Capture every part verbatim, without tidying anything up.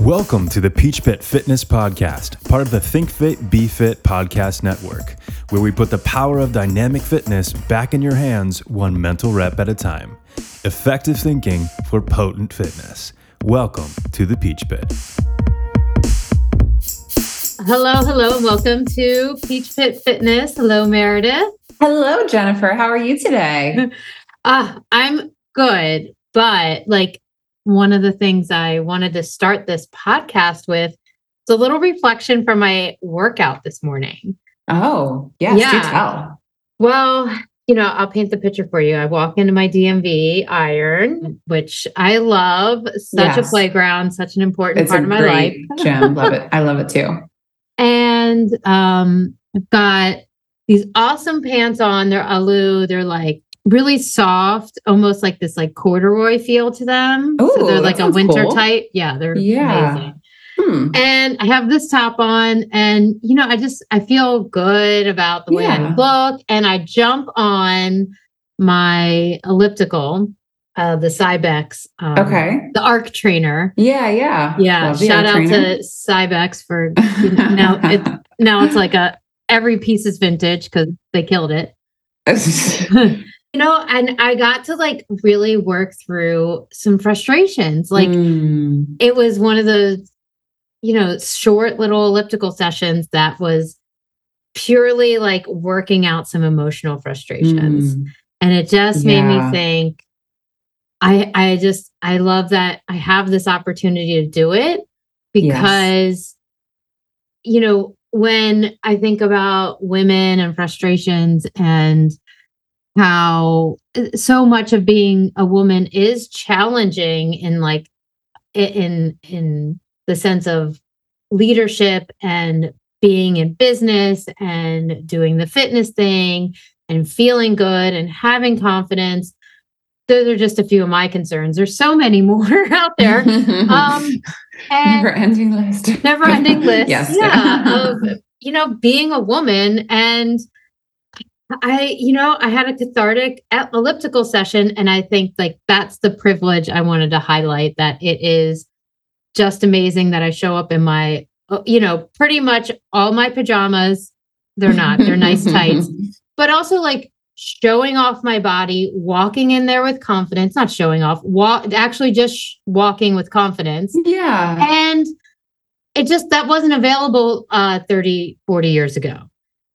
Welcome to the Peach Pit Fitness Podcast, part of the Think Fit, Be Fit Podcast Network, where we put the power of dynamic fitness back in your hands, one mental rep at a time. Effective thinking for potent fitness. Welcome to the Peach Pit. Hello, hello, and welcome to Peach Pit Fitness. Hello, Meredith. Hello, Jennifer. How are you today? uh, I'm good, but like, one of the things I wanted to start this podcast with is a little reflection from my workout this morning. Oh, yes, yeah. Do tell. Well, you know, I'll paint the picture for you. I walk into my D M V iron, which I love. Such yes. a playground, such an important it's part of my life. Gym. Love it. I love it too. And um, I've got these awesome pants on. They're alu. They're like really soft, almost like this like corduroy feel to them. Ooh, so they're like a winter cool. type. Yeah, they're yeah. amazing. Hmm. And I have this top on and, you know, I just, I feel good about the way yeah. I look. And I jump on my elliptical, uh, the Cybex, um, okay. the Arc Trainer. Yeah, yeah. Yeah, shout out trainer. to Cybex for, you know, now, it's, now it's like a, every piece is vintage because they killed it. You know, and I got to like really work through some frustrations. Like mm. it was one of those, you know, short little elliptical sessions that was purely like working out some emotional frustrations. Mm. And it just yeah. made me think, I I just, I love that I have this opportunity to do it because, yes. you know, when I think about women and frustrations and how so much of being a woman is challenging in like in in the sense of leadership and being in business and doing the fitness thing and feeling good and having confidence. Those are just a few of my concerns. There's so many more out there. Um, never ending list. Never ending list. Yes. Yeah. Of, you know, being a woman. And I, you know, I had a cathartic elliptical session, and I think like that's the privilege I wanted to highlight, that it is just amazing that I show up in my, you know, pretty much all my pajamas. They're not, they're nice tights, but also like showing off my body, walking in there with confidence, not showing off, walk, actually just sh- walking with confidence. Yeah. And it just, that wasn't available uh, thirty, forty years ago.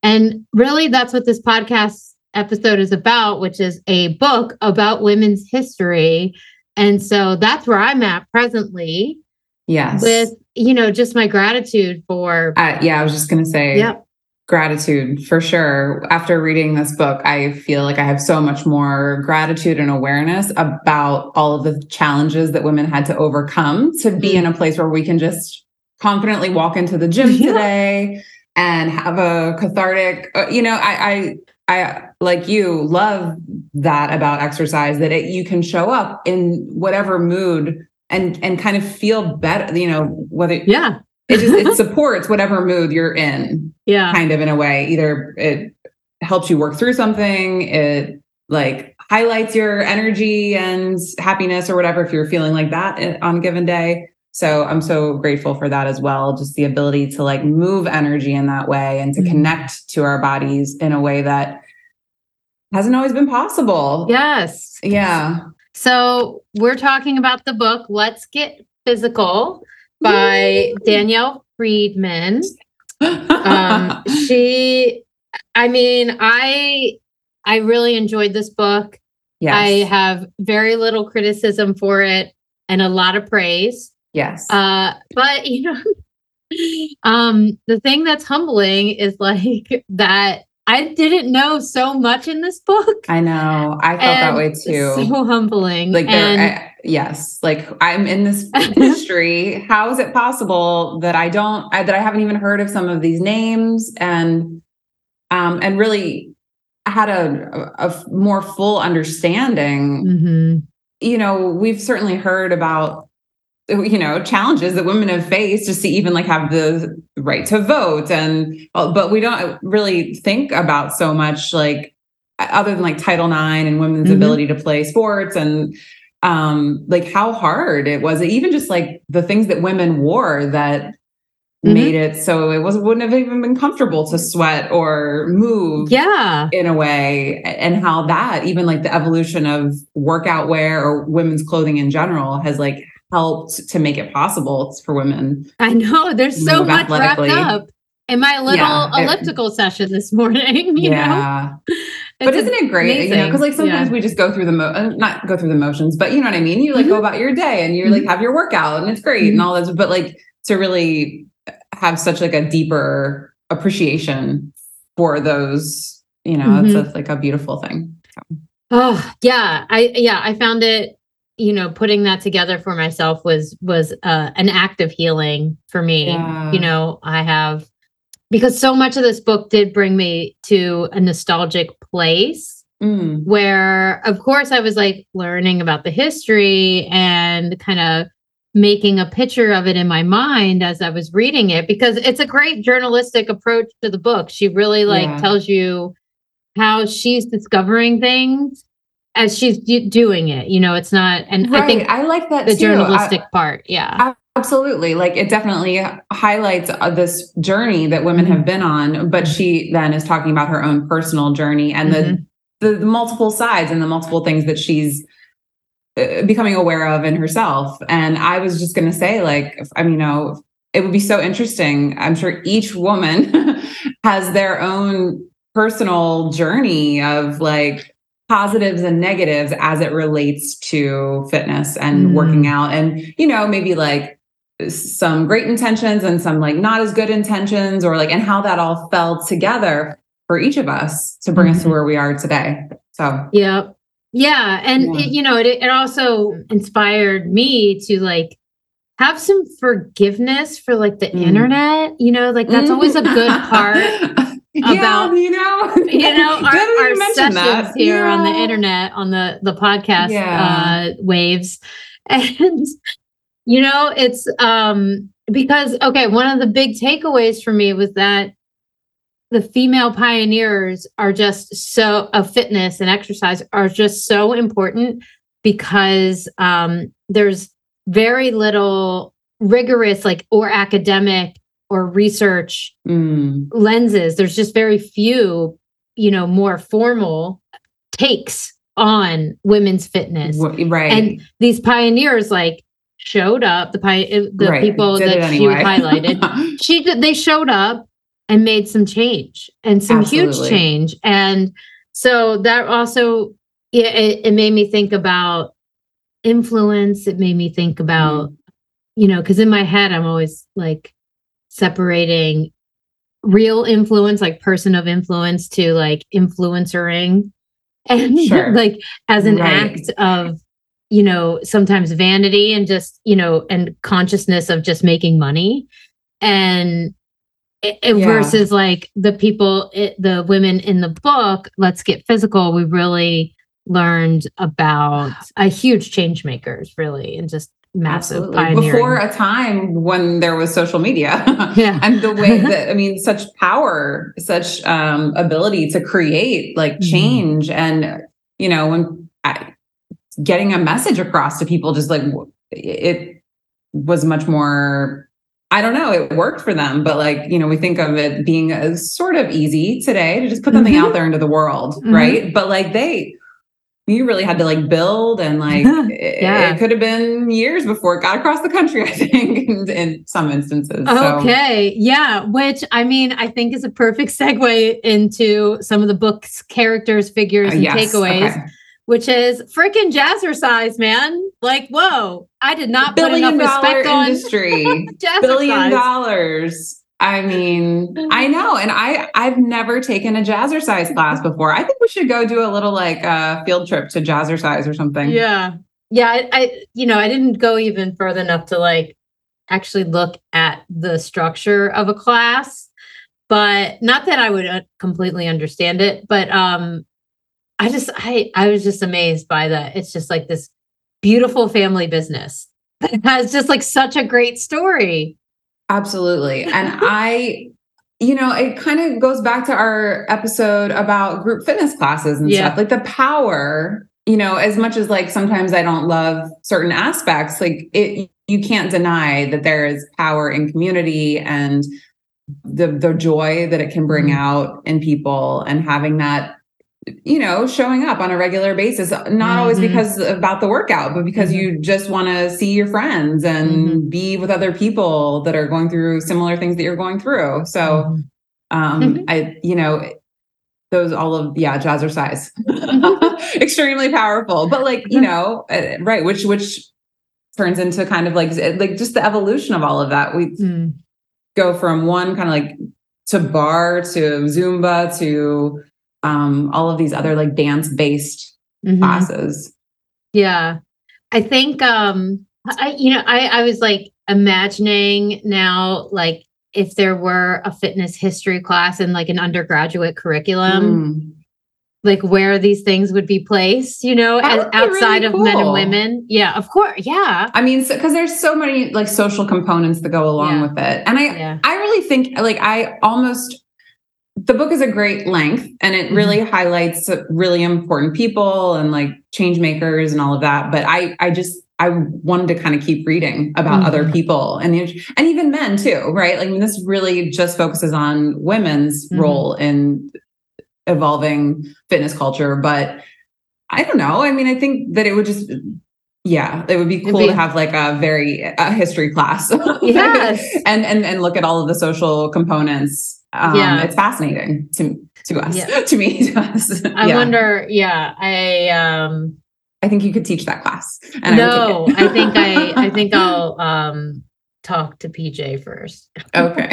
And really, that's what this podcast episode is about, which is a book about women's history. And so that's where I'm at presently. Yes. With, you know, just my gratitude for. Uh, yeah, I was just going to say yep. gratitude for sure. After reading this book, I feel like I have so much more gratitude and awareness about all of the challenges that women had to overcome to be mm-hmm. in a place where we can just confidently walk into the gym yeah. today. And have a cathartic, you know, I, I, I, like you, love that about exercise, that it, you can show up in whatever mood and, and kind of feel better, you know, whether, yeah, it just, it supports whatever mood you're in, yeah, kind of in a way, either it helps you work through something, it like highlights your energy and happiness or whatever, if you're feeling like that on a given day. So I'm so grateful for that as well. Just the ability to like move energy in that way and to mm-hmm. connect to our bodies in a way that hasn't always been possible. Yes. Yeah. So we're talking about the book, Let's Get Physical by Yay. Danielle Friedman. um, she, I mean, I, I really enjoyed this book. Yes. I have very little criticism for it and a lot of praise. Yes. Uh, but, you know, um, the thing that's humbling is like that I didn't know so much in this book. I know. I felt that way too. So humbling. Like, and, I, yes, like I'm in this industry. How is it possible that I don't, I, that I haven't even heard of some of these names and, um, and really had a, a, a more full understanding, mm-hmm. you know, we've certainly heard about, you know, challenges that women have faced just to even like have the right to vote. And, but we don't really think about so much like other than like Title nine and women's mm-hmm. ability to play sports and um, like how hard it was, even just like the things that women wore that mm-hmm. made it so it wasn't, wouldn't have even been comfortable to sweat or move yeah. in a way. And how that, even like the evolution of workout wear or women's clothing in general has like helped to make it possible for women. I know there's so much wrapped up in my little yeah, it, elliptical session this morning, you yeah. know? It's but isn't it great? Amazing. You know, because like sometimes yeah. we just go through the mo- uh, not go through the motions, but you know what I mean? You like mm-hmm. go about your day and you like have your workout and it's great mm-hmm. and all that. But like to really have such like a deeper appreciation for those, you know, mm-hmm. it's, it's like a beautiful thing. So. Oh yeah. I, yeah, I found it, you know, putting that together for myself was, was uh, an act of healing for me. Yeah. You know, I have, because so much of this book did bring me to a nostalgic place mm. where, of course, I was like learning about the history and kind of making a picture of it in my mind as I was reading it, because it's a great journalistic approach to the book. She really like yeah. tells you how she's discovering things as she's d- doing it. You know, it's not, and right. I think I like that the too. journalistic I, part. Yeah. I, Absolutely. Like it definitely highlights uh, this journey that women mm-hmm. have been on, but she then is talking about her own personal journey and mm-hmm. the, the, the multiple sides and the multiple things that she's uh, becoming aware of in herself. And I was just going to say, like, I mean, you know, it would be so interesting. I'm sure each woman has their own personal journey of like, positives and negatives as it relates to fitness and mm. working out, and you know, maybe like some great intentions and some like not as good intentions, or like, and how that all fell together for each of us to bring mm-hmm. us to where we are today. So yeah yeah and yeah. It, you know, it, it also inspired me to like have some forgiveness for like the mm. internet, you know, like that's mm. always a good part about, yeah, you know, you know, our, our sessions that. here yeah. on the internet, on the, the podcast yeah. uh, waves. And, you know, it's um, because, okay, one of the big takeaways for me was that the female pioneers are just so, of fitness and exercise are just so important, because um, there's very little rigorous, like, or academic or research mm. lenses. There's just very few, you know, more formal takes on women's fitness. Right. And these pioneers like showed up, the pi- the right. people did that anyway. She highlighted, she did, they showed up and made some change, and some Absolutely. huge change. And so that also, it, it made me think about influence. It made me think about, mm. you know, cause in my head, I'm always like, separating real influence, like person of influence, to like influencering, and sure. like as an right. act of, you know, sometimes vanity and just, you know, and consciousness of just making money, and it, it yeah. versus like the people, it, the women in the book, Let's Get Physical. We really learned about a huge change makers, really, and just massive pioneering. Before a time when there was social media yeah. and the way that, I mean, such power, such um, ability to create like change. Mm-hmm. And, you know, when I, getting a message across to people, just like it was much more, I don't know, it worked for them, but like, you know, we think of it being a, sort of easy today to just put something mm-hmm. out there into the world. Mm-hmm. Right. But like they, you really had to like build, and like yeah. it, it could have been years before it got across the country, I think, in, in some instances. So. Okay. Yeah. Which I mean, I think is a perfect segue into some of the book's characters, figures, and uh, yes. takeaways, okay. which is freaking Jazzercise, man. Like, whoa, I did not put enough respect on industry. Billion dollars. I mean, I know. And I, I've never taken a Jazzercise class before. I think we should go do a little like a uh, field trip to Jazzercise or something. Yeah. Yeah. I, I, you know, I didn't go even further enough to like actually look at the structure of a class, but not that I would completely understand it, but um, I just, I, I was just amazed by that. It's just like this beautiful family business that has just like such a great story. Absolutely. And I, you know, it kind of goes back to our episode about group fitness classes and yeah. stuff, like the power you know, as much as like sometimes I don't love certain aspects, like it, you can't deny that there is power in community and the the joy that it can bring out in people, and having that, you know, showing up on a regular basis, not mm-hmm. always because about the workout, but because mm-hmm. you just want to see your friends and mm-hmm. be with other people that are going through similar things that you're going through. So, um, mm-hmm. I, you know, those, all of, yeah, Jazzercise, mm-hmm. extremely powerful, but like, you know, right. Which, which turns into kind of like, like just the evolution of all of that. We mm. go from one kind of like to bar, to Zumba, to, Um, all of these other like dance based mm-hmm. classes. Yeah. I think, um, I, you know, I, I was like imagining now, like if there were a fitness history class in like an undergraduate curriculum, mm. like where these things would be placed, you know, as, outside really cool. of men and women. Yeah, of course. Yeah. I mean, so, cause there's so many like social components that go along yeah. with it. And I, yeah. I really think like, I almost, the book is a great length and it really mm-hmm. highlights really important people and like change makers and all of that. But I, I just, I wanted to kind of keep reading about mm-hmm. other people and, and even men too. Right. Like, I mean, this really just focuses on women's mm-hmm. role in evolving fitness culture, but I don't know. I mean, I think that it would just, yeah, it would be cool be- to have like a very a history class yes. and, and, and look at all of the social components. Um, yeah. It's fascinating to, to us, yeah. to me, to us. yeah. I wonder, yeah, I, um, I think you could teach that class. And no, I, I think I, I think I'll, um, talk to P J first. Okay.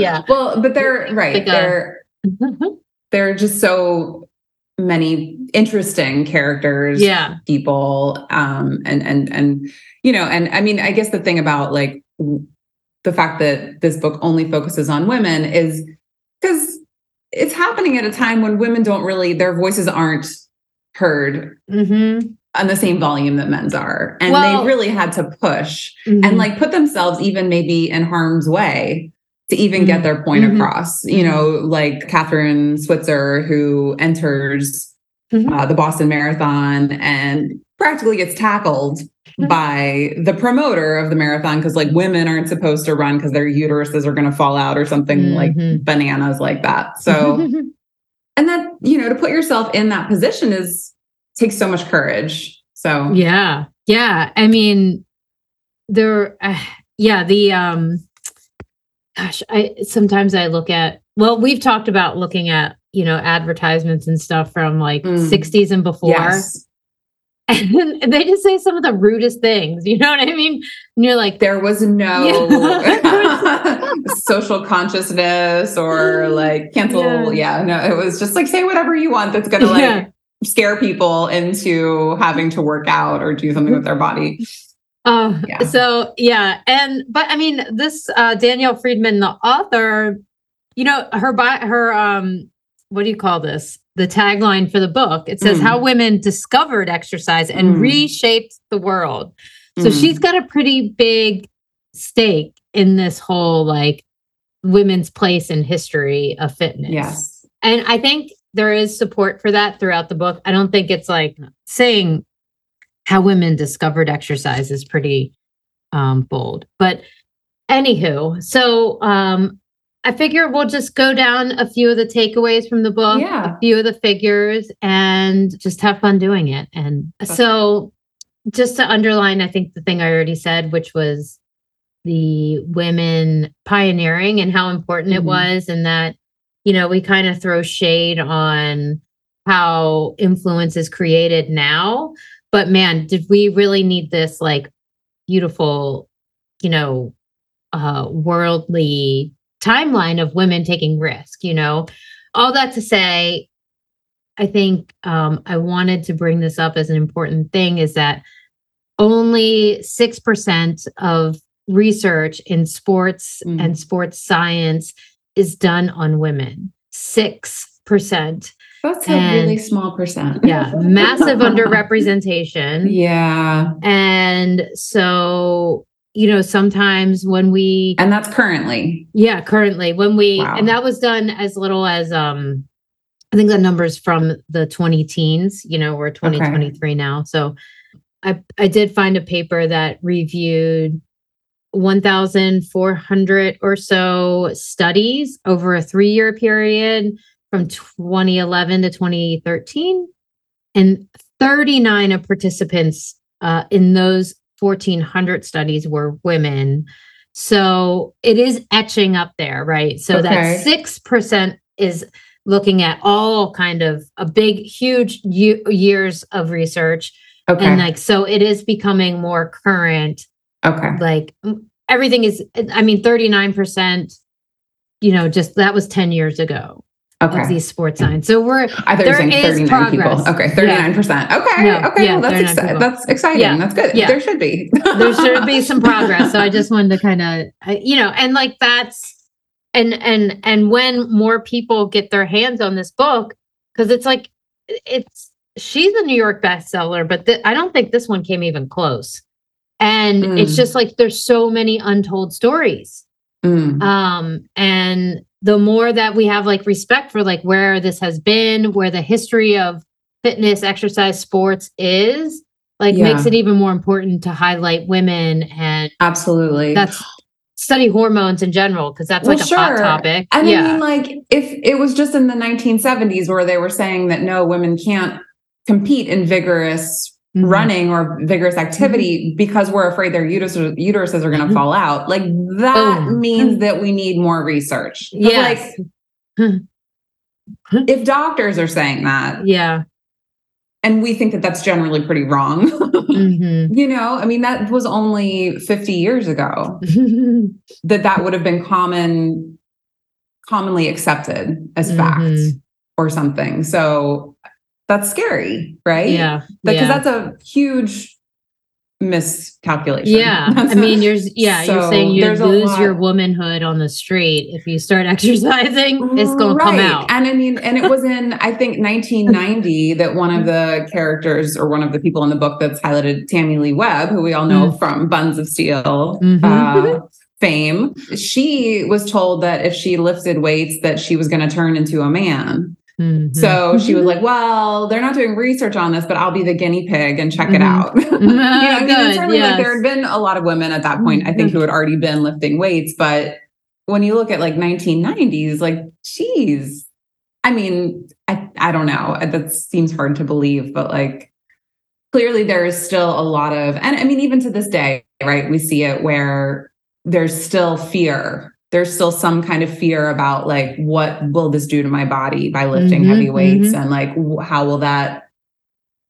yeah. Well, but they're right. Like they're, a... there are just so many interesting characters, yeah. people, um, and, and, and, you know, and I mean, I guess the thing about like the fact that this book only focuses on women is because it's happening at a time when women don't really, their voices aren't heard mm-hmm. on the same volume that men's are. And well, they really had to push mm-hmm. and like put themselves even maybe in harm's way to even mm-hmm. get their point mm-hmm. across, you mm-hmm. know, like Katherine Switzer, who enters mm-hmm. uh, the Boston Marathon and practically gets tackled by the promoter of the marathon because like women aren't supposed to run because their uteruses are going to fall out or something mm-hmm. like bananas like that. So, and that, you know, to put yourself in that position is takes so much courage. So, yeah. Yeah. I mean, there, uh, yeah, the, um, gosh, I, sometimes I look at, well, we've talked about looking at, you know, advertisements and stuff from like mm. sixties and before. Yes. And they just say some of the rudest things, you know what I mean? And you're like, there was no yeah. social consciousness or like cancel. Yeah. yeah, no, it was just like, say whatever you want. That's going to like yeah. scare people into having to work out or do something with their body. Oh, uh, yeah. so yeah. And, but I mean, this, uh, Danielle Friedman, the author, you know, her, her, um, what do you call this? The tagline for the book, it says mm. how women discovered exercise and mm. reshaped the world. So mm. she's got a pretty big stake in this whole like women's place in history of fitness. Yes. And I think there is support for that throughout the book. I don't think it's like saying how women discovered exercise is pretty um, bold, but anywho, so um, I figure we'll just go down a few of the takeaways from the book, yeah. a few of the figures, and just have fun doing it. And so just to underline, I think the thing I already said, which was the women pioneering and how important mm-hmm. it was. And that, you know, we kind of throw shade on how influence is created now, but man, did we really need this like beautiful, you know, uh, worldly timeline of women taking risk, you know, all that to say, I think um, I wanted to bring this up as an important thing is that only six percent of research in sports mm. and sports science is done on women. six percent. That's and, a really small percent. yeah. Massive underrepresentation. Yeah. And so you know, sometimes when we... And that's currently. Yeah, currently. When we... Wow. And that was done as little as, um, I think that number is from the twenty teens, you know, we're twenty twenty-three okay. now. So I, I did find a paper that reviewed one thousand four hundred or so studies over a three-year period from twenty eleven to twenty thirteen. And thirty-nine of participants uh, in those fourteen hundred studies were women. So it is etching up there, right? So okay. that six percent is looking at all kind of a big, huge u- years of research. Okay. And like, so it is becoming more current. Okay. Like everything is, I mean, thirty-nine percent, you know, just that was ten years ago. Okay. Of these sports signs. So we're, I thought there you were saying is progress. People. Okay. thirty-nine percent. Yeah. Okay. No, okay. Yeah, well, that's, exci- that's exciting. Yeah. That's good. Yeah. There should be. There should be some progress. So I just wanted to kind of, you know, and like that's, and, and, and when more people get their hands on this book, because it's like, it's, she's a New York bestseller, but th- I don't think this one came even close. And mm. it's just like, there's so many untold stories. Mm. Um, and the more that we have like respect for like where this has been, where the history of fitness, exercise, sports is, like yeah. makes it even more important to highlight women. And absolutely. That's study hormones in general, because that's well, like a sure. hot topic. And yeah. I mean, like if it was just in the nineteen seventies where they were saying that no, women can't compete in vigorous mm-hmm. running or vigorous activity mm-hmm. because we're afraid their uteruses, uteruses are going to mm-hmm. fall out. Like that Boom. means that we need more research. Yes. Like if doctors are saying that. Yeah. And we think that that's generally pretty wrong. mm-hmm. You know, I mean, that was only fifty years ago that that would have been common, commonly accepted as mm-hmm. fact or something. So that's scary, right? Yeah. Because yeah. that's a huge miscalculation. Yeah. I mean, you're, yeah, so you're saying you lose your womanhood on the street. If you start exercising, it's going right. to come out. And I mean, and it was in, I think, nineteen ninety that one of the characters or one of the people in the book that's highlighted, Tammy Lee Webb, who we all know mm-hmm. from Buns of Steel mm-hmm. uh, fame, she was told that if she lifted weights, that she was going to turn into a man. Mm-hmm. So she was like, well, they're not doing research on this, but I'll be the guinea pig and check mm-hmm. it out. you know, I mean, Good, certainly, yes. like, there had been a lot of women at that point, I think, who had already been lifting weights. But when you look at like nineteen nineties, like, geez, I mean, I, I don't know. That seems hard to believe, but like, clearly there is still a lot of, and I mean, even to this day, right, we see it where there's still fear. There's still some kind of fear about like, what will this do to my body by lifting mm-hmm, heavy weights? Mm-hmm. And like, w- how will that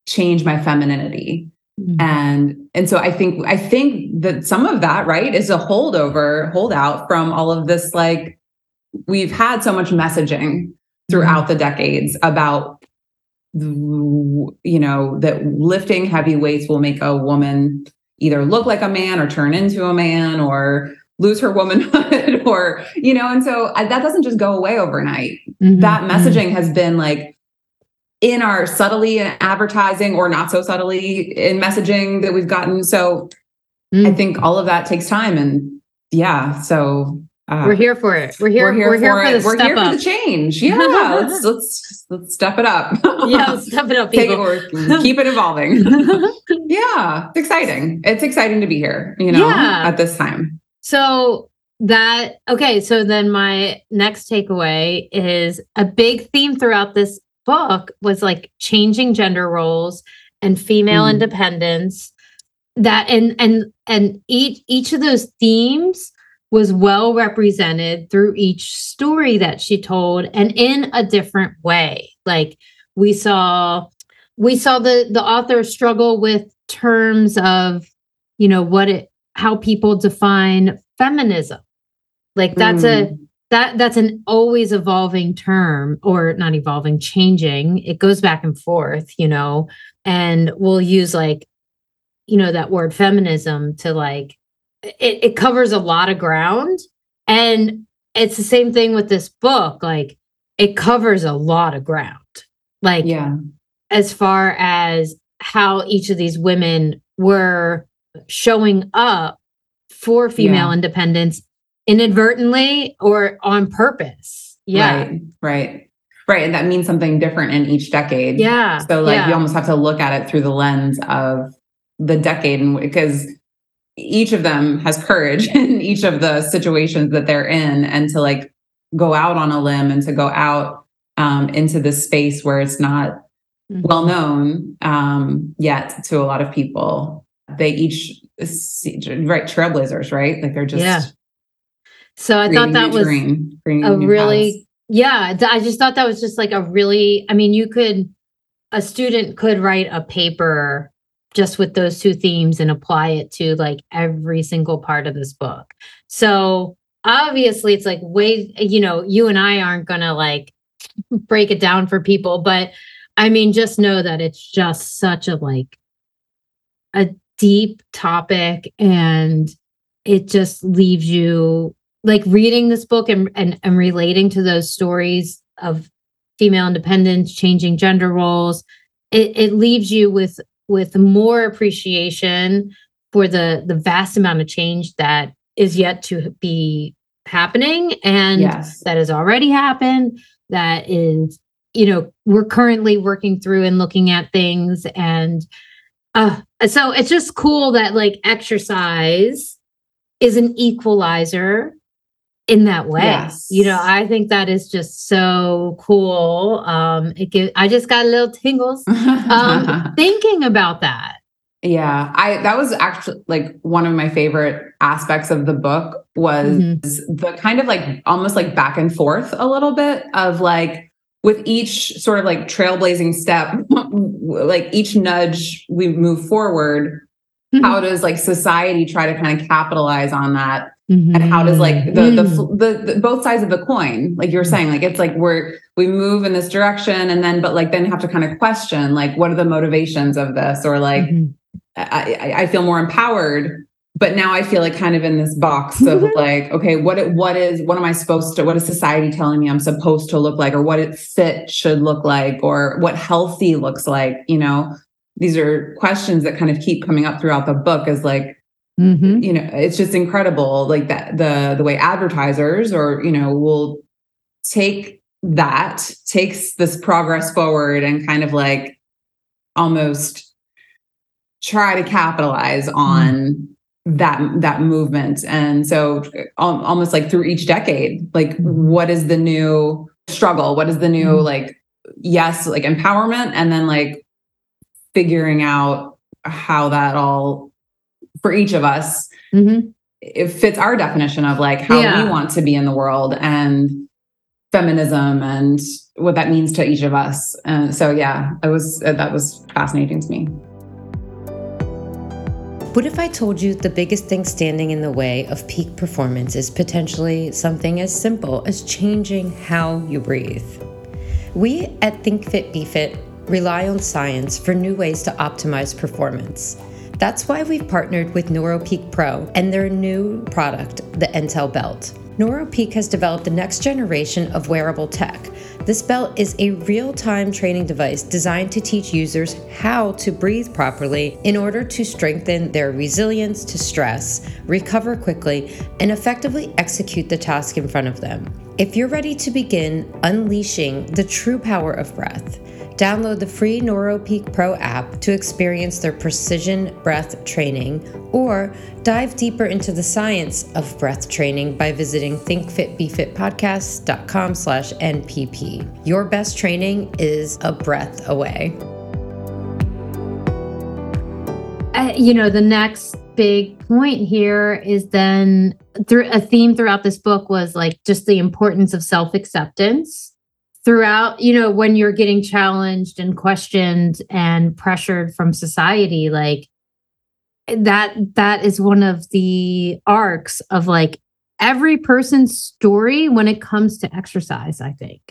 change my femininity? Mm-hmm. And, and so I think, I think that some of that, right, is a holdover, holdout from all of this. Like we've had so much messaging throughout mm-hmm. the decades about, you know, that lifting heavy weights will make a woman either look like a man or turn into a man or lose her womanhood or, you know, and so I, that doesn't just go away overnight. Mm-hmm. That messaging mm-hmm. has been like in our subtly in advertising or not so subtly in messaging that we've gotten. So mm. I think all of that takes time and yeah. So uh, we're here for it. We're here. We're here, we're here for, for it. We're here up. for the change. Yeah. let's, let's, let's step it up. yeah. Let's step it up. People. Take it, keep it evolving. yeah. It's exciting. It's exciting to be here, you know, yeah. at this time. So that, okay. So then my next takeaway is a big theme throughout this book was like changing gender roles and female mm. independence that, and, and, and each, each of those themes was well represented through each story that she told and in a different way. Like we saw, we saw the, the author struggle with terms of, you know, what it, how people define feminism. Like that's mm. a, that that's an always evolving term or not evolving, changing. It goes back and forth, you know, and we'll use like, you know, that word feminism to like, it, it covers a lot of ground. And it's the same thing with this book. Like it covers a lot of ground. Like yeah. as far as how each of these women were showing up for female yeah. independence inadvertently or on purpose. Yeah. Right. Right. Right. And that means something different in each decade. Yeah. So like yeah. you almost have to look at it through the lens of the decade, and because each of them has courage in each of the situations that they're in, and to like go out on a limb and to go out um, into this space where it's not mm-hmm. well known um, yet to a lot of people. They each, right, trailblazers, right? Like they're just. Yeah. So I thought that was dream, a really, paths. yeah, I just thought that was just like a really, I mean, you could, a student could write a paper just with those two themes and apply it to like every single part of this book. So obviously it's like way, you know, you and I aren't going to like break it down for people, but I mean, just know that it's just such a like a deep topic, and it just leaves you like reading this book and, and, and relating to those stories of female independence, changing gender roles. It, it leaves you with, with more appreciation for the, the vast amount of change that is yet to be happening, and yes. that has already happened, that is, you know, we're currently working through and looking at things. And uh, so it's just cool that like exercise is an equalizer in that way. Yes. You know, I think that is just so cool. Um, it gives, I just got a little tingles um, thinking about that. Yeah. I, that was actually like one of my favorite aspects of the book was mm-hmm. the kind of like, almost like back and forth a little bit of like, with each sort of like trailblazing step, like each nudge we move forward, mm-hmm. how does like society try to kind of capitalize on that? Mm-hmm. And how does like the, mm. the, the, the, both sides of the coin, like you were saying, like, it's like, we're, we move in this direction and then, but like, then have to kind of question, like, what are the motivations of this? Or like, mm-hmm. I, I feel more empowered, but now I feel like kind of in this box of mm-hmm. like, okay, what, what is, what am I supposed to, what is society telling me I'm supposed to look like, or what it fit should look like, or what healthy looks like, you know? These are questions that kind of keep coming up throughout the book is like, mm-hmm. you know, it's just incredible. Like that, the, the way advertisers or, you know, will take that, takes this progress forward and kind of like almost try to capitalize on that, that movement. And so um, almost like through each decade, like what is the new struggle? What is the new, mm-hmm. like, yes, like empowerment, and then like figuring out how that all for each of us, mm-hmm. it fits our definition of like how yeah. we want to be in the world and feminism and what that means to each of us. Uh, so yeah, it was uh, that was fascinating to me. What if I told you the biggest thing standing in the way of peak performance is potentially something as simple as changing how you breathe? We at Think Fit, Be Fit rely on science for new ways to optimize performance. That's why we've partnered with NeuroPeak Pro and their new product, the Intel Belt. NeuroPeak has developed the next generation of wearable tech. This belt is a real-time training device designed to teach users how to breathe properly in order to strengthen their resilience to stress, recover quickly, and effectively execute the task in front of them. If you're ready to begin unleashing the true power of breath, download the free NeuroPeak Pro app to experience their precision breath training, or dive deeper into the science of breath training by visiting think fit be fit podcast dot com slash N P P. Your best training is a breath away. Uh, you know, the next big point here is then through a theme throughout this book was like just the importance of self-acceptance. Throughout, you know, when you're getting challenged and questioned and pressured from society, like that, that is one of the arcs of like every person's story when it comes to exercise, I think,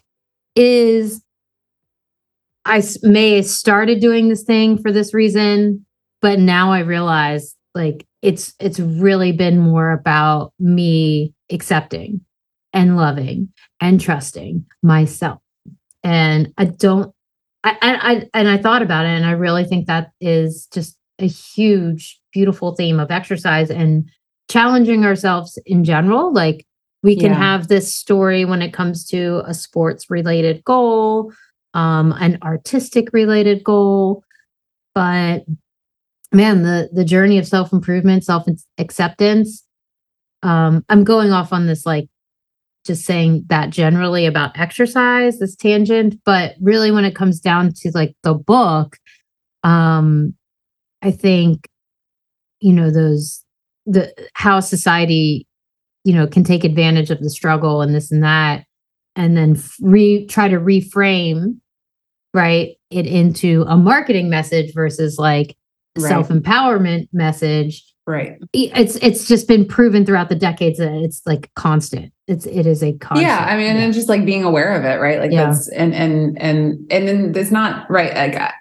is I may have started doing this thing for this reason, but now I realize like it's, it's really been more about me accepting and loving and trusting myself. And I don't, I, I, and I thought about it, and I really think that is just a huge, beautiful theme of exercise and challenging ourselves in general. Like We can yeah. have this story when it comes to a sports related goal, um, an artistic related goal. But man, the, the journey of self-improvement, self-acceptance, um, I'm going off on this, like just saying that generally about exercise, this tangent, but really when it comes down to like the book, um, I think, you know, those, the, how society, you know, can take advantage of the struggle and this and that, and then re try to reframe, right, it into a marketing message versus like right. self-empowerment message. Right. It's, it's just been proven throughout the decades that it's like constant. It's, it is a constant. Yeah. I mean, and it's just like being aware of it, right? Like yeah. that's, and, and, and, and then it's not right. Like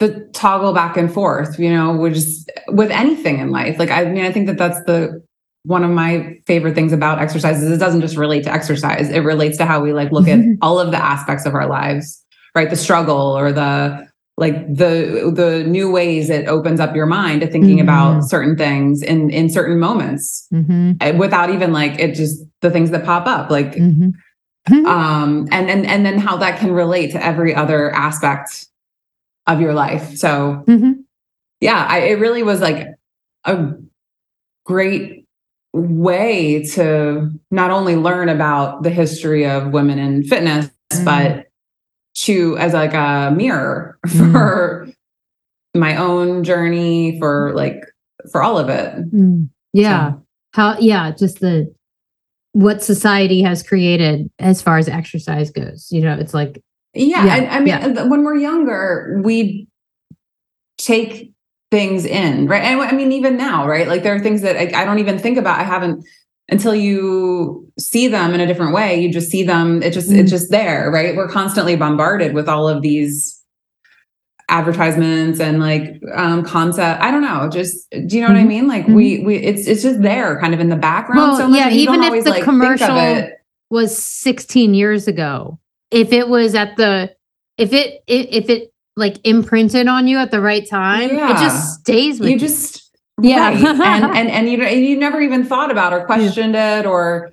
the toggle back and forth, you know, we're just with anything in life. Like, I mean, I think that that's the, one of my favorite things about exercise is it doesn't just relate to exercise. It relates to how we like look at all of the aspects of our lives, right? The struggle or the, like the, the new ways it opens up your mind to thinking mm-hmm. about certain things in, in certain moments mm-hmm. without even like, it just, the things that pop up, like, mm-hmm. um, and, and, and then how that can relate to every other aspect of your life. So mm-hmm. yeah, I, it really was like a great way to not only learn about the history of women in fitness, mm. but to as like a mirror for mm. my own journey, for like, for all of it. Mm. Yeah. So. How, yeah. Just the, what society has created as far as exercise goes, you know, it's like, yeah. yeah I, I mean, yeah. when we're younger, we take things in, right? And I mean, even now, right? Like there are things that I, I don't even think about. I haven't until you see them in a different way. You just see them. It just, mm. it's just there, right? We're constantly bombarded with all of these advertisements and like um, concept. I don't know. Just, do you know mm-hmm. what I mean? Like mm-hmm. we, we, it's, it's just there kind of in the background. Well, so much yeah, even don't if always, the like, commercial was sixteen years ago, if it was at the, if it, if it, like imprinted on you at the right time. Yeah. It just stays with you. You just, yeah. Right. and, and, and you, you never even thought about or questioned yeah. it, or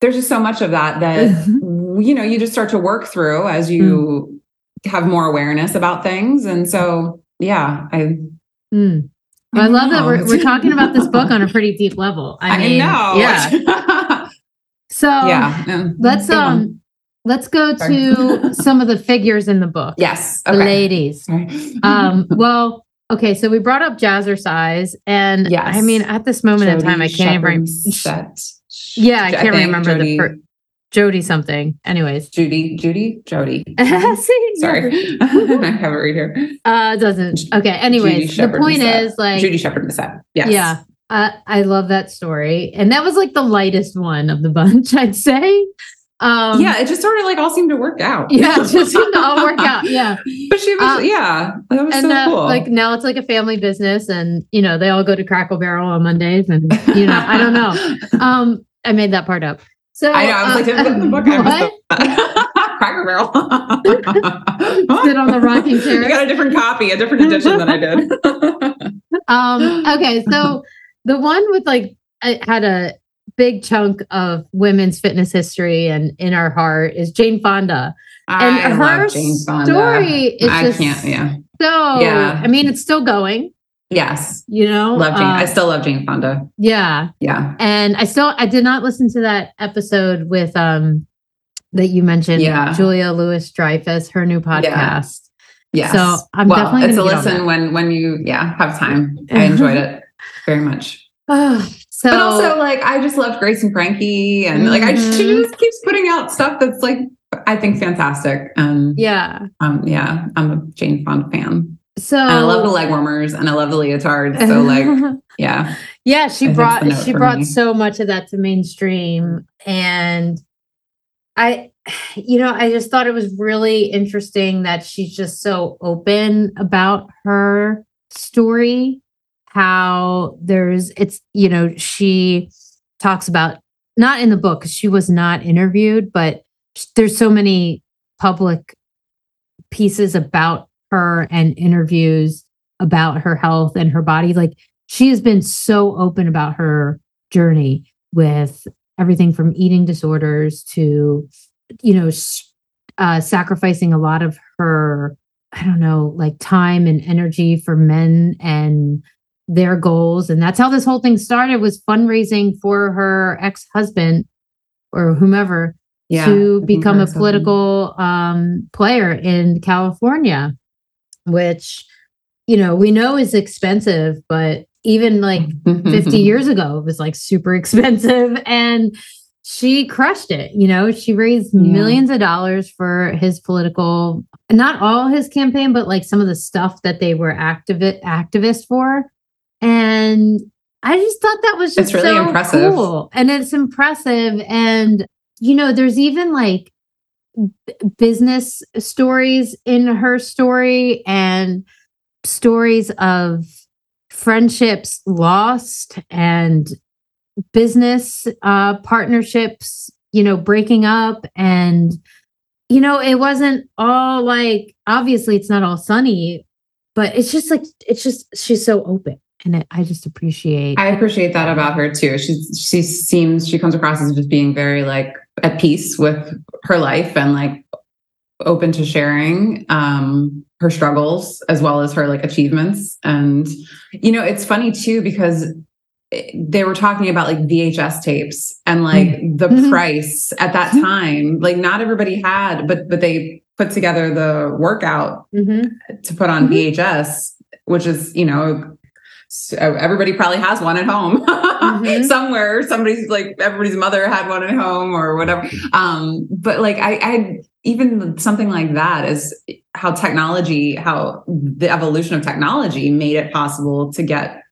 there's just so much of that, that, you know, you just start to work through as you mm. have more awareness about things. And so, yeah, I, mm. I, I love know. that we're, we're talking about this book on a pretty deep level. I, I mean, know. Yeah. so yeah. No, let's, um, one. Let's go to some of the figures in the book. Yes. Okay. The ladies. Um, well, okay. So we brought up Jazzercise, and yes. I mean, at this moment Judy in time, I can't remember. Yeah. I can't I remember Judy, the per- Jody something. Anyways. Judy, Judy, Jody. See, sorry. I have it right here. Uh, doesn't. Okay. Anyways, the point Misette. is like. Judy Shepard Misette. Yes. Yeah. Uh, I love that story. And that was like the lightest one of the bunch, I'd say. Um, yeah, it just sort of like all seemed to work out. Yeah, it just seemed to all work out. Yeah. But she was, um, yeah, that was and so that, cool. Like now it's like a family business, and, you know, they all go to Crackle Barrel on Mondays, and, you know, I don't know. Um, I made that part up. So I know, I was uh, like, didn't put in the book. What? Cracker Barrel. Sit on the rocking chair. You got a different copy, a different edition than I did. um, okay, so the one with like, it had a big chunk of women's fitness history and in our heart is Jane Fonda. And I her love Jane Fonda. Story is I just can't, yeah. so, yeah. I mean, it's still going. Yes. You know? Love Jane. Uh, I still love Jane Fonda. Yeah. Yeah. And I still, I did not listen to that episode with, um, that you mentioned, yeah. Julia Louis-Dreyfus, her new podcast. Yeah. Yes. So I'm well, definitely it's a listen when, when you, yeah, have time. I enjoyed it very much. So, but also, like, I just love Grace and Frankie, and like, mm-hmm. I just, she just keeps putting out stuff that's like, I think, fantastic. Um, yeah, um, yeah, I'm a Jane Fonda fan. So, and I love the leg warmers, and I love the leotards. So, like, yeah, yeah, she I brought she brought me. so much of that to mainstream, and I, you know, I just thought it was really interesting that she's just so open about her story. How there's it's, you know, she talks about, not in the book, she was not interviewed, but there's so many public pieces about her and interviews about her health and her body. Like she has been so open about her journey with everything from eating disorders to, you know, uh, sacrificing a lot of her, I don't know, like time and energy for men and their goals. And that's how this whole thing started, was fundraising for her ex-husband or whomever yeah, to become a political um, player in California, which, you know, we know is expensive, but even like fifty years ago, it was like super expensive, and she crushed it. You know, she raised yeah. millions of dollars for his political, not all his campaign, but like some of the stuff that they were active activists for. And I just thought that was just it's really so impressive. Cool. And it's impressive. And, you know, there's even like b- business stories in her story, and stories of friendships lost and business uh, partnerships, you know, breaking up. And, you know, it wasn't all like, obviously it's not all sunny, but it's just like, it's just, she's so open. And it, I just appreciate. I appreciate that about her too. She she seems, she comes across as just being very like at peace with her life and like open to sharing um, her struggles as well as her like achievements. And, you know, it's funny too, because they were talking about like V H S tapes and like mm-hmm. the mm-hmm. price at that time, like not everybody had, but, but they put together the workout mm-hmm. to put on mm-hmm. V H S, which is, you know, so everybody probably has one at home mm-hmm. somewhere. Somebody's like, everybody's mother had one at home or whatever. Um, but like, I, I, even something like that is how technology, how the evolution of technology made it possible to get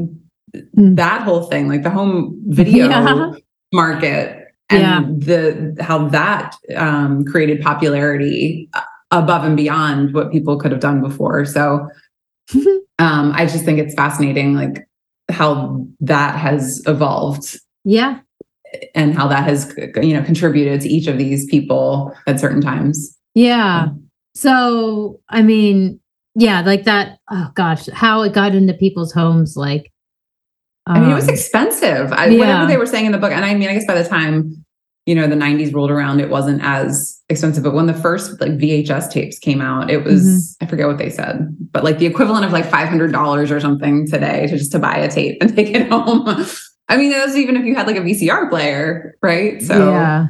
mm-hmm. that whole thing, like the home video yeah. market and yeah. the, how that, um, created popularity above and beyond what people could have done before. So, Um, I just think it's fascinating, like how that has evolved. Yeah. And how that has, you know, contributed to each of these people at certain times. Yeah. So, I mean, yeah, like that, oh gosh, how it got into people's homes. Like, um, I mean, it was expensive. I, yeah. Whatever they were saying in the book. And I mean, I guess by the time, you know, the nineties rolled around, it wasn't as expensive. But when the first like V H S tapes came out, it was, mm-hmm. I forget what they said, but like the equivalent of like five hundred dollars or something today to just to buy a tape and take it home. I mean, that was even if you had like a V C R player, right? So yeah.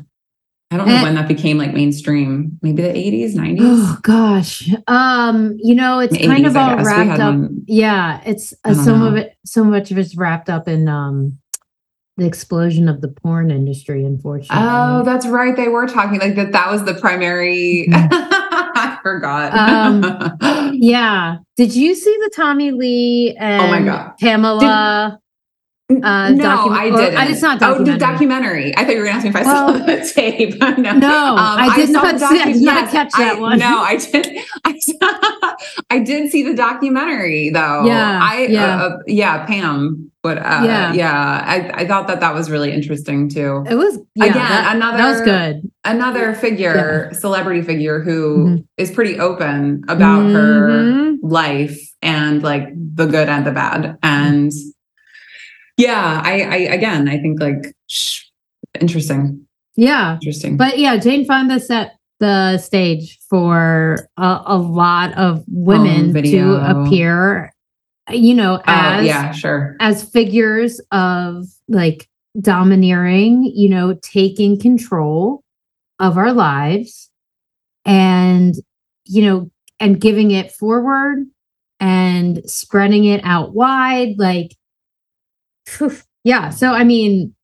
I don't know and, when that became like mainstream, maybe the eighties, nineties. Oh gosh. Um, you know, it's kind eighties, of all wrapped up. One, yeah. It's uh, some know. of it, so much of it's wrapped up in, um, the explosion of the porn industry, unfortunately. Oh, that's right. They were talking like that. That was the primary. Mm-hmm. I forgot. Um, yeah. Did you see the Tommy Lee and oh my God. Pamela? Did, uh, no, docu- I didn't. Or, uh, it's not documentary. Oh, the documentary. I thought you were going to ask me if I saw well, the tape. no, no um, I did I not, docu- see, I did yes, not catch I, that one. No, I did. I, saw, I did see the documentary though. Yeah. I, yeah. Uh, yeah. Pam. But uh, yeah, yeah I, I thought that that was really interesting too. It was yeah, again that, another that was good. Another figure, yeah. celebrity figure who mm-hmm. is pretty open about mm-hmm. her life and like the good and the bad. And yeah, I, I again I think like shh, interesting. Yeah, interesting. But yeah, Jane Fonda set the stage for a, a lot of women to appear. You know, as, uh, yeah, sure. as figures of like domineering, you know, taking control of our lives and, you know, and giving it forward and spreading it out wide. Like, whew, yeah. So, I mean,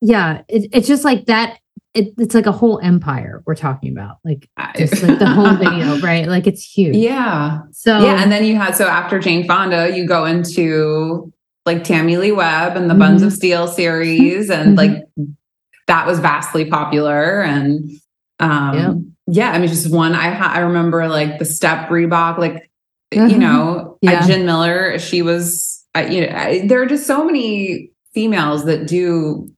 yeah, it, it's just like that. It, it's like a whole empire we're talking about, like just like the home video, right? Like it's huge. Yeah. So yeah, and then you had so after Jane Fonda, you go into like Tammy Lee Webb and the mm-hmm. Buns of Steel series, and mm-hmm. like that was vastly popular. And um, yeah. yeah, I mean, just one. I ha- I remember like the Step Reebok, like uh-huh. you know, yeah. Jen Miller. She was, I, you know, I, there are just so many females that do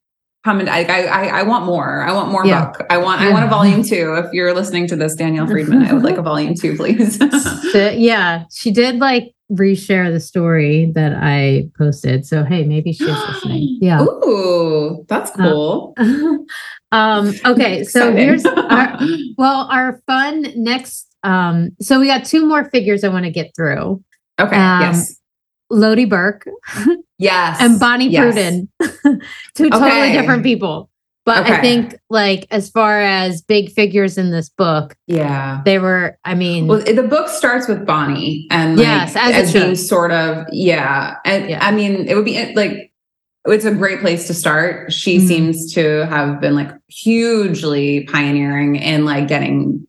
come and I, I, I want more. I want more yeah. book. I want, yeah. I want a volume two. If you're listening to this, Danielle Friedman, I would like a volume two, please. So, yeah. She did like reshare the story that I posted. So, hey, maybe she's listening. Yeah. Ooh, that's cool. Um, um okay. So here's our, well, our fun next. Um, so we got two more figures I want to get through. Okay. Um, yes. Lotte Berk. Yes. And Bonnie yes. Prudden. Two okay. totally different people. But okay. I think like as far as big figures in this book, yeah, they were, I mean. Well, the book starts with Bonnie and like, yes, as, as being sort of, yeah. And yeah. I mean, it would be like, it's a great place to start. She mm-hmm. seems to have been like hugely pioneering in like getting,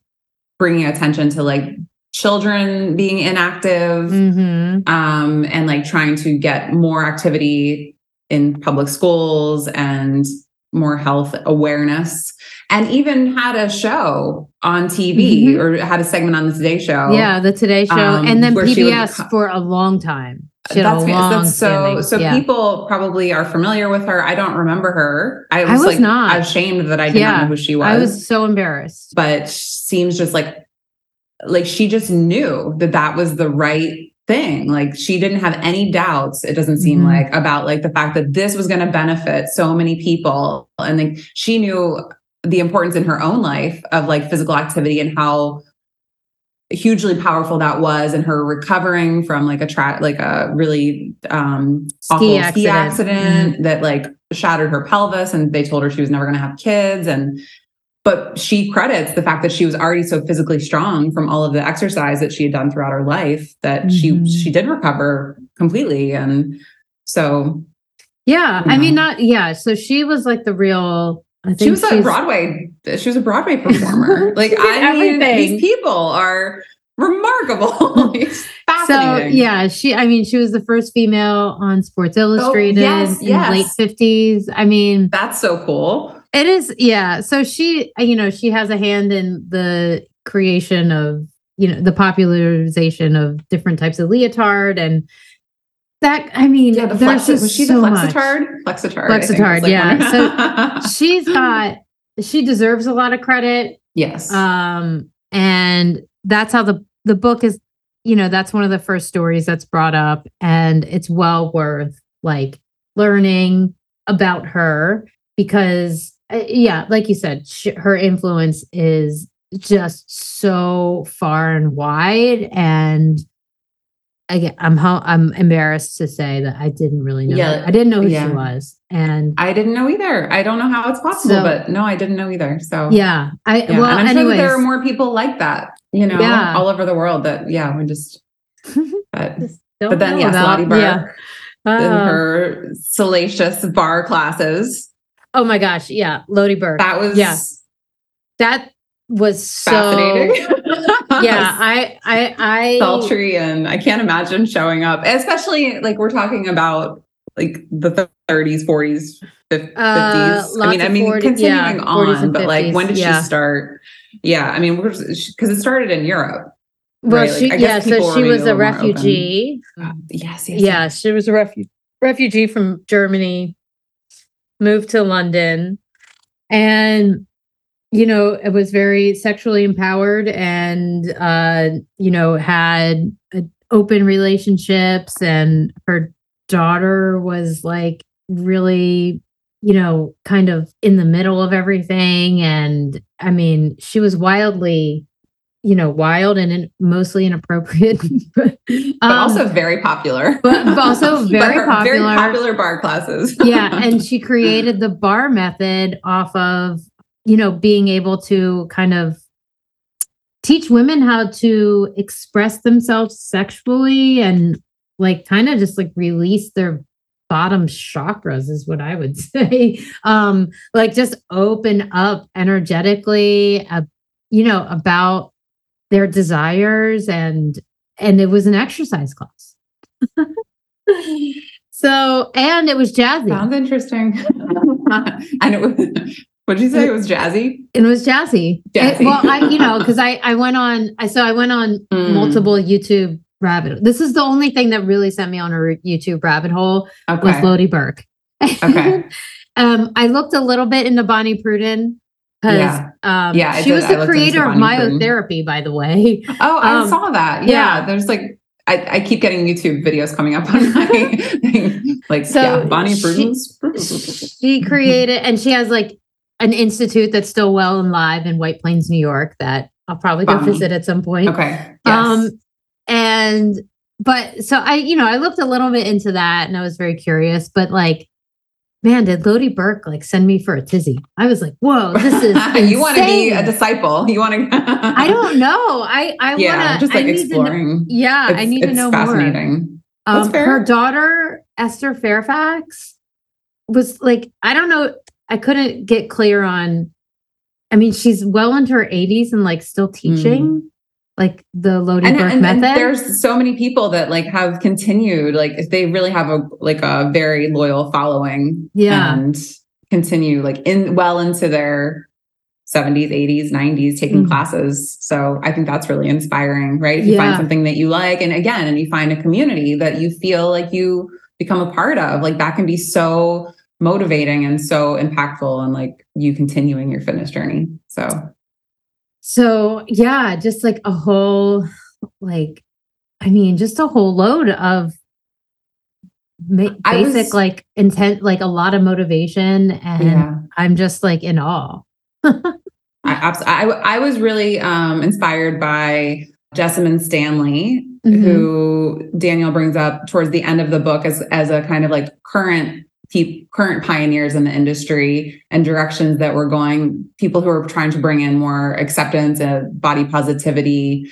bringing attention to like children being inactive, mm-hmm. um, and like trying to get more activity in public schools and more health awareness, and even had a show on T V mm-hmm. or had a segment on the Today Show. Yeah, the Today Show, um, and then P B S would, for a long time. She had that's, a long that's so. So yeah. people probably are familiar with her. I don't remember her. I was, I was like not. ashamed that I did yeah. not know who she was. I was so embarrassed. But she seems just like. Like she just knew that that was the right thing. Like she didn't have any doubts. It doesn't seem mm-hmm. like about like the fact that this was going to benefit so many people. And like she knew the importance in her own life of like physical activity and how hugely powerful that was. And her recovering from like a tra- like a really um, awful accident. ski accident mm-hmm. that like shattered her pelvis. And they told her she was never going to have kids. And But she credits the fact that she was already so physically strong from all of the exercise that she had done throughout her life that mm-hmm. she she did recover completely. And so, yeah, you know. I mean, not yeah. So she was like the real. I think she was a Broadway. She was a Broadway performer. Like I mean, these people are remarkable. Fascinating. So yeah, she. I mean, she was the first female on Sports Illustrated oh, yes, in yes. the late fifties. I mean, that's so cool. It is, yeah. So she, you know, she has a hand in the creation of, you know, the popularization of different types of leotard and that, I mean, yeah, the there's flexi- just was she so the Flexitard? Much. Flexitard. Flexitard, like yeah. So she's got, she deserves a lot of credit. Yes. Um, and that's how the, the book is, you know, that's one of the first stories that's brought up and it's well worth like learning about her because Uh, yeah, like you said, she, her influence is just so far and wide. And again, I'm ho- I'm embarrassed to say that I didn't really know. Yeah. Her. I didn't know who yeah. she was, and I didn't know either. I don't know how it's possible, so, but no, I didn't know either. So yeah, I yeah. well, and I'm anyways, sure there are more people like that, you know, yeah. all over the world. That yeah, we just but, just don't but then yes, Lotte Berk yeah. in uh, her salacious bar classes. Oh my gosh. Yeah. Lotte Berk. That was, yeah. that was so fascinating. yeah. I, I, I, sultry and I can't imagine showing up, especially like we're talking about like the thirties, forties, fifties. Uh, I mean, I mean, forties, continuing yeah, on, but fifties, like when did yeah. she start? Yeah. I mean, we're, she, cause it started in Europe. Well, right? Like, she, I guess yeah. So she was a, a refugee. Uh, yes, yes. Yeah. Yes. She was a refu- refugee from Germany. Moved to London and, you know, it was very sexually empowered and, uh, you know, had uh, open relationships and her daughter was like really, you know, kind of in the middle of everything. And I mean, she was wildly, you know, wild and in, mostly inappropriate, but, um, but also very popular. But, but also very but popular. Very popular bar classes. yeah, and she created the bar method off of, you know, being able to kind of teach women how to express themselves sexually and like kind of just like release their bottom chakras is what I would say. Um, like just open up energetically, uh, you know, about their desires and and it was an exercise class. so and it was jazzy. Sounds interesting. and it was what'd you say? It was jazzy? It was jazzy. jazzy. It, well, I you know, because I, I went on I so I went on mm. multiple YouTube rabbit. This is the only thing that really sent me on a YouTube rabbit hole okay. was Lotte Berk. okay. Um, I looked a little bit into Bonnie Prudden. Yeah. Um, yeah, she did. was the I creator of Myotherapy, Prudden. by the way. Oh, I um, saw that. Yeah, yeah. There's like, I, I keep getting YouTube videos coming up on my thing. Like, so yeah, Bonnie Prudden. She, she created, and she has like an institute that's still well and live in White Plains, New York, that I'll probably Bonnie. go visit at some point. Okay. Yes. Um, and, but so I, you know, I looked a little bit into that and I was very curious, but like, man, did Lotte Berk like send me for a tizzy? I was like, whoa, this is you want to be a disciple. You want to, I don't know. I, I yeah, want to just like I exploring. Know, yeah. It's, I need to know fascinating. more. Um, her daughter, Esther Fairfax, was like, I don't know. I couldn't get clear on, I mean, she's well into her eighties and like still teaching. Mm. Like the Lotte Berk method. And there's so many people that like have continued, like they really have a, like a very loyal following yeah. and continue like in well into their seventies, eighties, nineties, taking mm-hmm. classes. So I think that's really inspiring, right? If you yeah. find something that you like, and again, and you find a community that you feel like you become a part of, like that can be so motivating and so impactful and like you continuing your fitness journey. So So yeah, just like a whole, like, I mean, just a whole load of ma- basic, was, like intent, like a lot of motivation. And yeah. I'm just like in awe. I, I, I was really um, inspired by Jessamine Stanley, mm-hmm. who Danielle brings up towards the end of the book as, as a kind of like current Keep current pioneers in the industry and directions that we're going, people who are trying to bring in more acceptance and body positivity,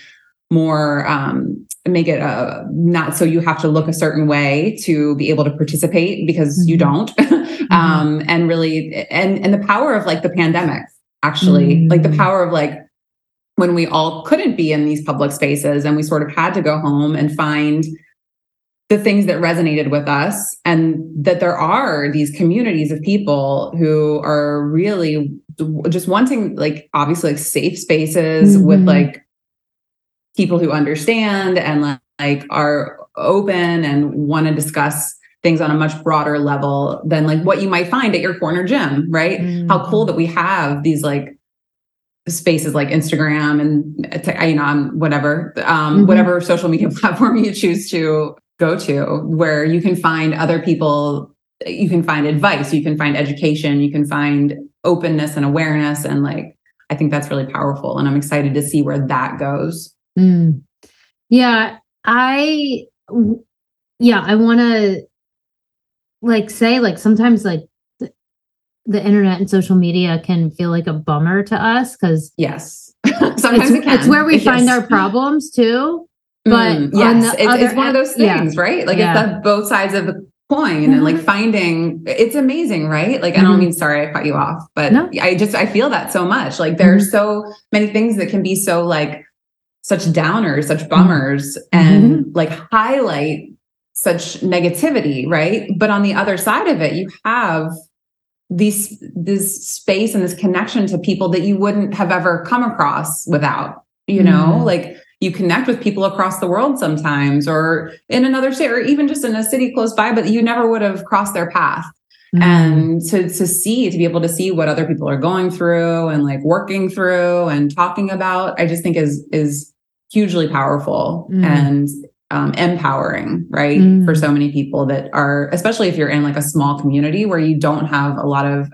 more um, make it a, not so you have to look a certain way to be able to participate because mm-hmm. you don't. mm-hmm. um, and really, and, and the power of like the pandemic, actually, mm-hmm. like the power of like when we all couldn't be in these public spaces and we sort of had to go home and find the things that resonated with us, and that there are these communities of people who are really just wanting like obviously like safe spaces mm-hmm. with like people who understand and like are open and want to discuss things on a much broader level than like what you might find at your corner gym, right? Mm-hmm. How cool that we have these like spaces like Instagram and you know whatever um mm-hmm. whatever social media platform you choose to go to, where you can find other people, you can find advice, you can find education, you can find openness and awareness. And like, I think that's really powerful. And I'm excited to see where that goes. Mm. Yeah. I, yeah, I want to like say like, sometimes like the, the internet and social media can feel like a bummer to us. Cause yes, sometimes it's, it can. It's where we yes. find our problems too. But mm, yes, it's, other, it's one of those things, yeah. right? Like yeah. it's the both sides of the coin mm-hmm. and like finding, it's amazing, right? Like, mm-hmm. I don't mean, sorry, I cut you off, but no. I just, I feel that so much. Like there's mm-hmm. so many things that can be so like such downers, such bummers mm-hmm. and mm-hmm. like highlight such negativity, right? But on the other side of it, you have these, this space and this connection to people that you wouldn't have ever come across without, you mm-hmm. know, like you connect with people across the world sometimes or in another state or even just in a city close by, but you never would have crossed their path. Mm-hmm. And to, to see, to be able to see what other people are going through and like working through and talking about, I just think is, is hugely powerful mm-hmm. and um, empowering, right? Mm-hmm. For so many people that are, especially if you're in like a small community where you don't have a lot of,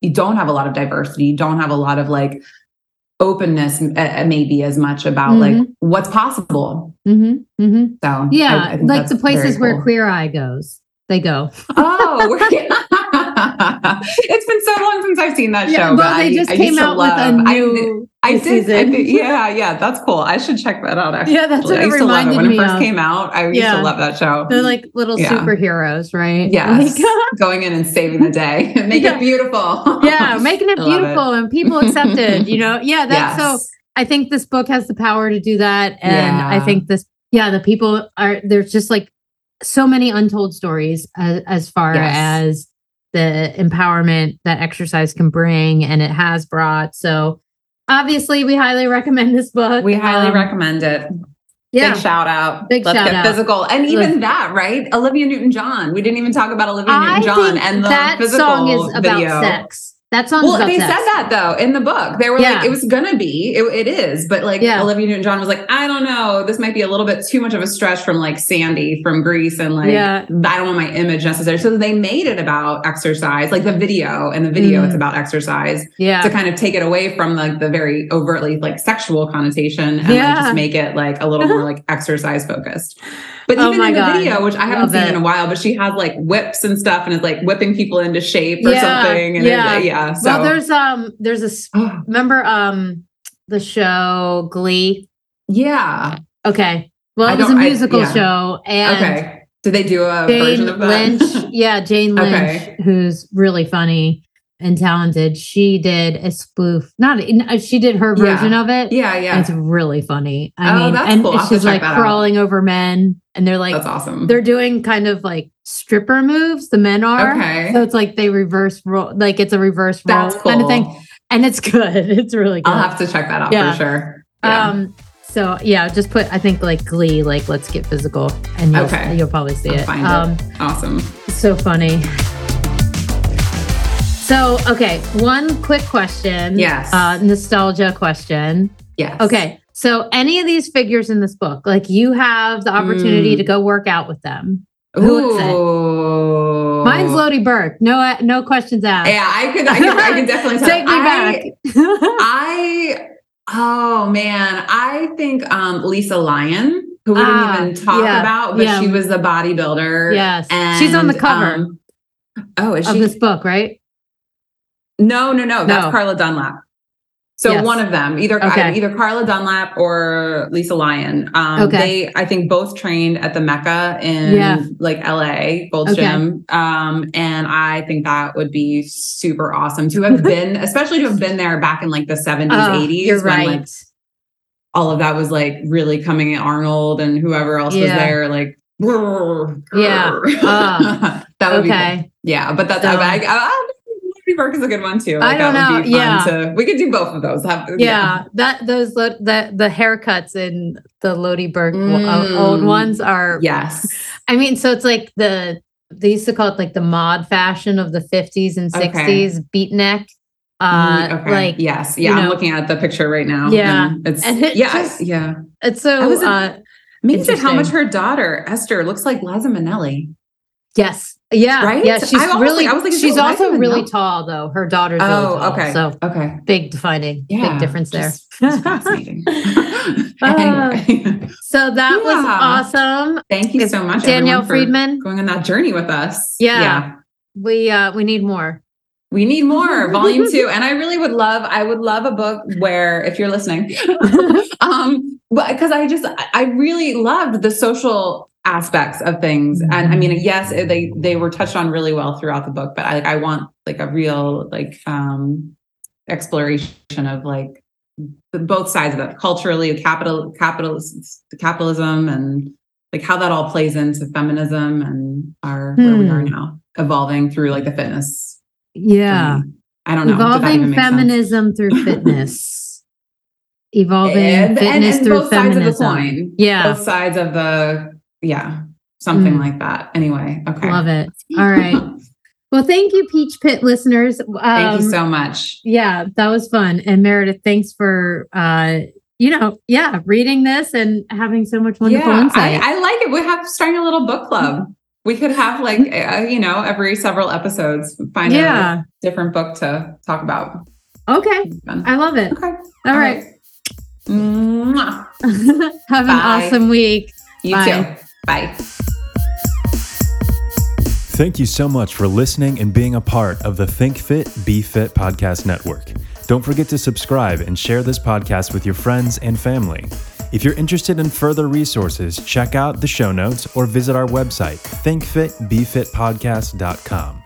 you don't have a lot of diversity, you don't have a lot of like, openness uh, maybe as much about mm-hmm. like what's possible mm-hmm. Mm-hmm. so yeah I, I like the places where cool. Queer Eye goes they go oh it's been so long since I've seen that yeah, show well but they I, just I came out with love. a new I, I, did, I did yeah yeah that's cool I should check that out actually. Yeah that's what it reminded it. When me when it first of. Came out I used yeah. to love that show they're like little yeah. superheroes right yes like, going in and saving the day and make yeah. it beautiful yeah making it beautiful it. And people accepted you know yeah that's yes. so I think this book has the power to do that and yeah. I think this yeah the people are there's just like so many untold stories as, as far yes. as the empowerment that exercise can bring and it has brought. So obviously we highly recommend this book. We highly um, recommend it. Yeah. Big shout out. Big Let's shout get out. Physical. And even Let's... that, right? Olivia Newton-John. We didn't even talk about Olivia Newton-John and the that physical song is about video. Sex. That song well, is about they sex. Said that though in the book. They were yeah. like, it was going to be, it, it is. But like yeah. Olivia Newton-John was like, I don't know. This might be a little bit too much of a stretch from like Sandy from Grease. And like, yeah. I don't want my image necessarily. So they made it about exercise, like the video and the video mm. it's about exercise yeah. to kind of take it away from like the very overtly like sexual connotation and yeah. like, just make it like a little more like exercise focused. But even oh in the God. video, which I haven't Love seen it. in a while, but she has like whips and stuff and is like whipping people into shape or yeah, something. And yeah. It, yeah. So. Well, there's, um, there's a, sp- remember, um, the show Glee. Yeah. Okay. Well, it was a musical I, yeah. show. And okay. Did they do a Jane version of that? Lynch, yeah. Jane Lynch, okay. who's really funny and talented. She did a spoof, not, she did her version yeah. of it. Yeah. Yeah. It's really funny. I oh, mean, that's and cool. she's like crawling out. over men. And they're like, that's awesome. They're doing kind of like stripper moves. The men are. Okay. So it's like they reverse roll, like it's a reverse that's roll cool. kind of thing. And it's good. It's really good. I'll have to check that out yeah. for sure. Yeah. Um, so yeah, just put, I think like Glee, like Let's Get Physical and you'll, okay. you'll probably see I'll it. Find um, it. Awesome. So funny. So, okay. One quick question. Yes. Uh, nostalgia question. Yes. Okay. So any of these figures in this book, like you have the opportunity mm. to go work out with them. Who is it? Mine's Lotte Berk. No, no questions asked. Yeah, I could, I could, I could definitely tell. Take me I, back. I, oh man, I think um, Lisa Lyon, who we didn't uh, even talk yeah, about, but yeah. she was a bodybuilder. Yes. And, she's on the cover. Um, oh, is she? Of this book, right? No, no, no. That's no. Carla Dunlap. So yes. one of them, either okay. either Carla Dunlap or Lisa Lyon. Um, okay. They, I think, both trained at the Mecca in yeah. like L A, Gold's okay. Gym. Um, and I think that would be super awesome to have been, especially to have been there back in like the seventies, oh, eighties. You're right. When, like, all of that was like really coming at Arnold and whoever else yeah. was there. Like, brr, brr. yeah, uh, that would okay. be cool. Yeah, but that's so. I. I, I Berk is a good one too. Like I don't that know. Would be fun yeah, to, we could do both of those. Have, yeah. yeah, that those the the haircuts in the Lotte Berk mm. old ones are. Yes, I mean, so it's like the they used to call it like the mod fashion of the fifties and sixties okay. beatnik. Uh, mm, okay. Like yes, yeah. You know, I'm looking at the picture right now. Yeah, and it's and it yeah, just, yeah. It's so it, uh, amazed at how much her daughter Esther looks like Liza Minnelli. Yes. Yeah. Right. Yeah. She's I really, like, I was like, she's also really know? tall though. Her daughter's really oh, tall, okay. So okay. big defining, yeah, big difference just, there. Just fascinating. uh, anyway. So that yeah. was awesome. Thank you it's so much. Danielle Friedman. Going on that journey with us. Yeah. yeah. We, uh, we need more. We need more volume two. And I really would love, I would love a book where, if you're listening, um, but cause I just, I really loved the social aspects of things. And I mean, yes, they, they were touched on really well throughout the book, but I, I want like a real, like, um, exploration of like both sides of it culturally, capital, capital, capitalism and like how that all plays into feminism and our, hmm. where we are now evolving through like the fitness. Yeah. Thing. I don't know. Evolving feminism sense? through fitness. Evolving and, fitness and, and through both feminism. Sides of the coin. Yeah. Both sides of the, yeah, something mm. like that. Anyway, okay. Love it. All right. Well, thank you, Peach Pit listeners. Um, thank you so much. Yeah, that was fun. And Meredith, thanks for, uh, you know, yeah, reading this and having so much wonderful yeah, insight. I, I like it. We have starting a little book club. We could have like, uh, you know, every several episodes, find yeah. a different book to talk about. Okay. I love it. Okay. All, All right. right. Mwah. Have Bye. An awesome week. You Bye. Too. Bye. Thank you so much for listening and being a part of the Think Fit, Be Fit Podcast Network. Don't forget to subscribe and share this podcast with your friends and family. If you're interested in further resources, check out the show notes or visit our website, think fit be fit podcast dot com.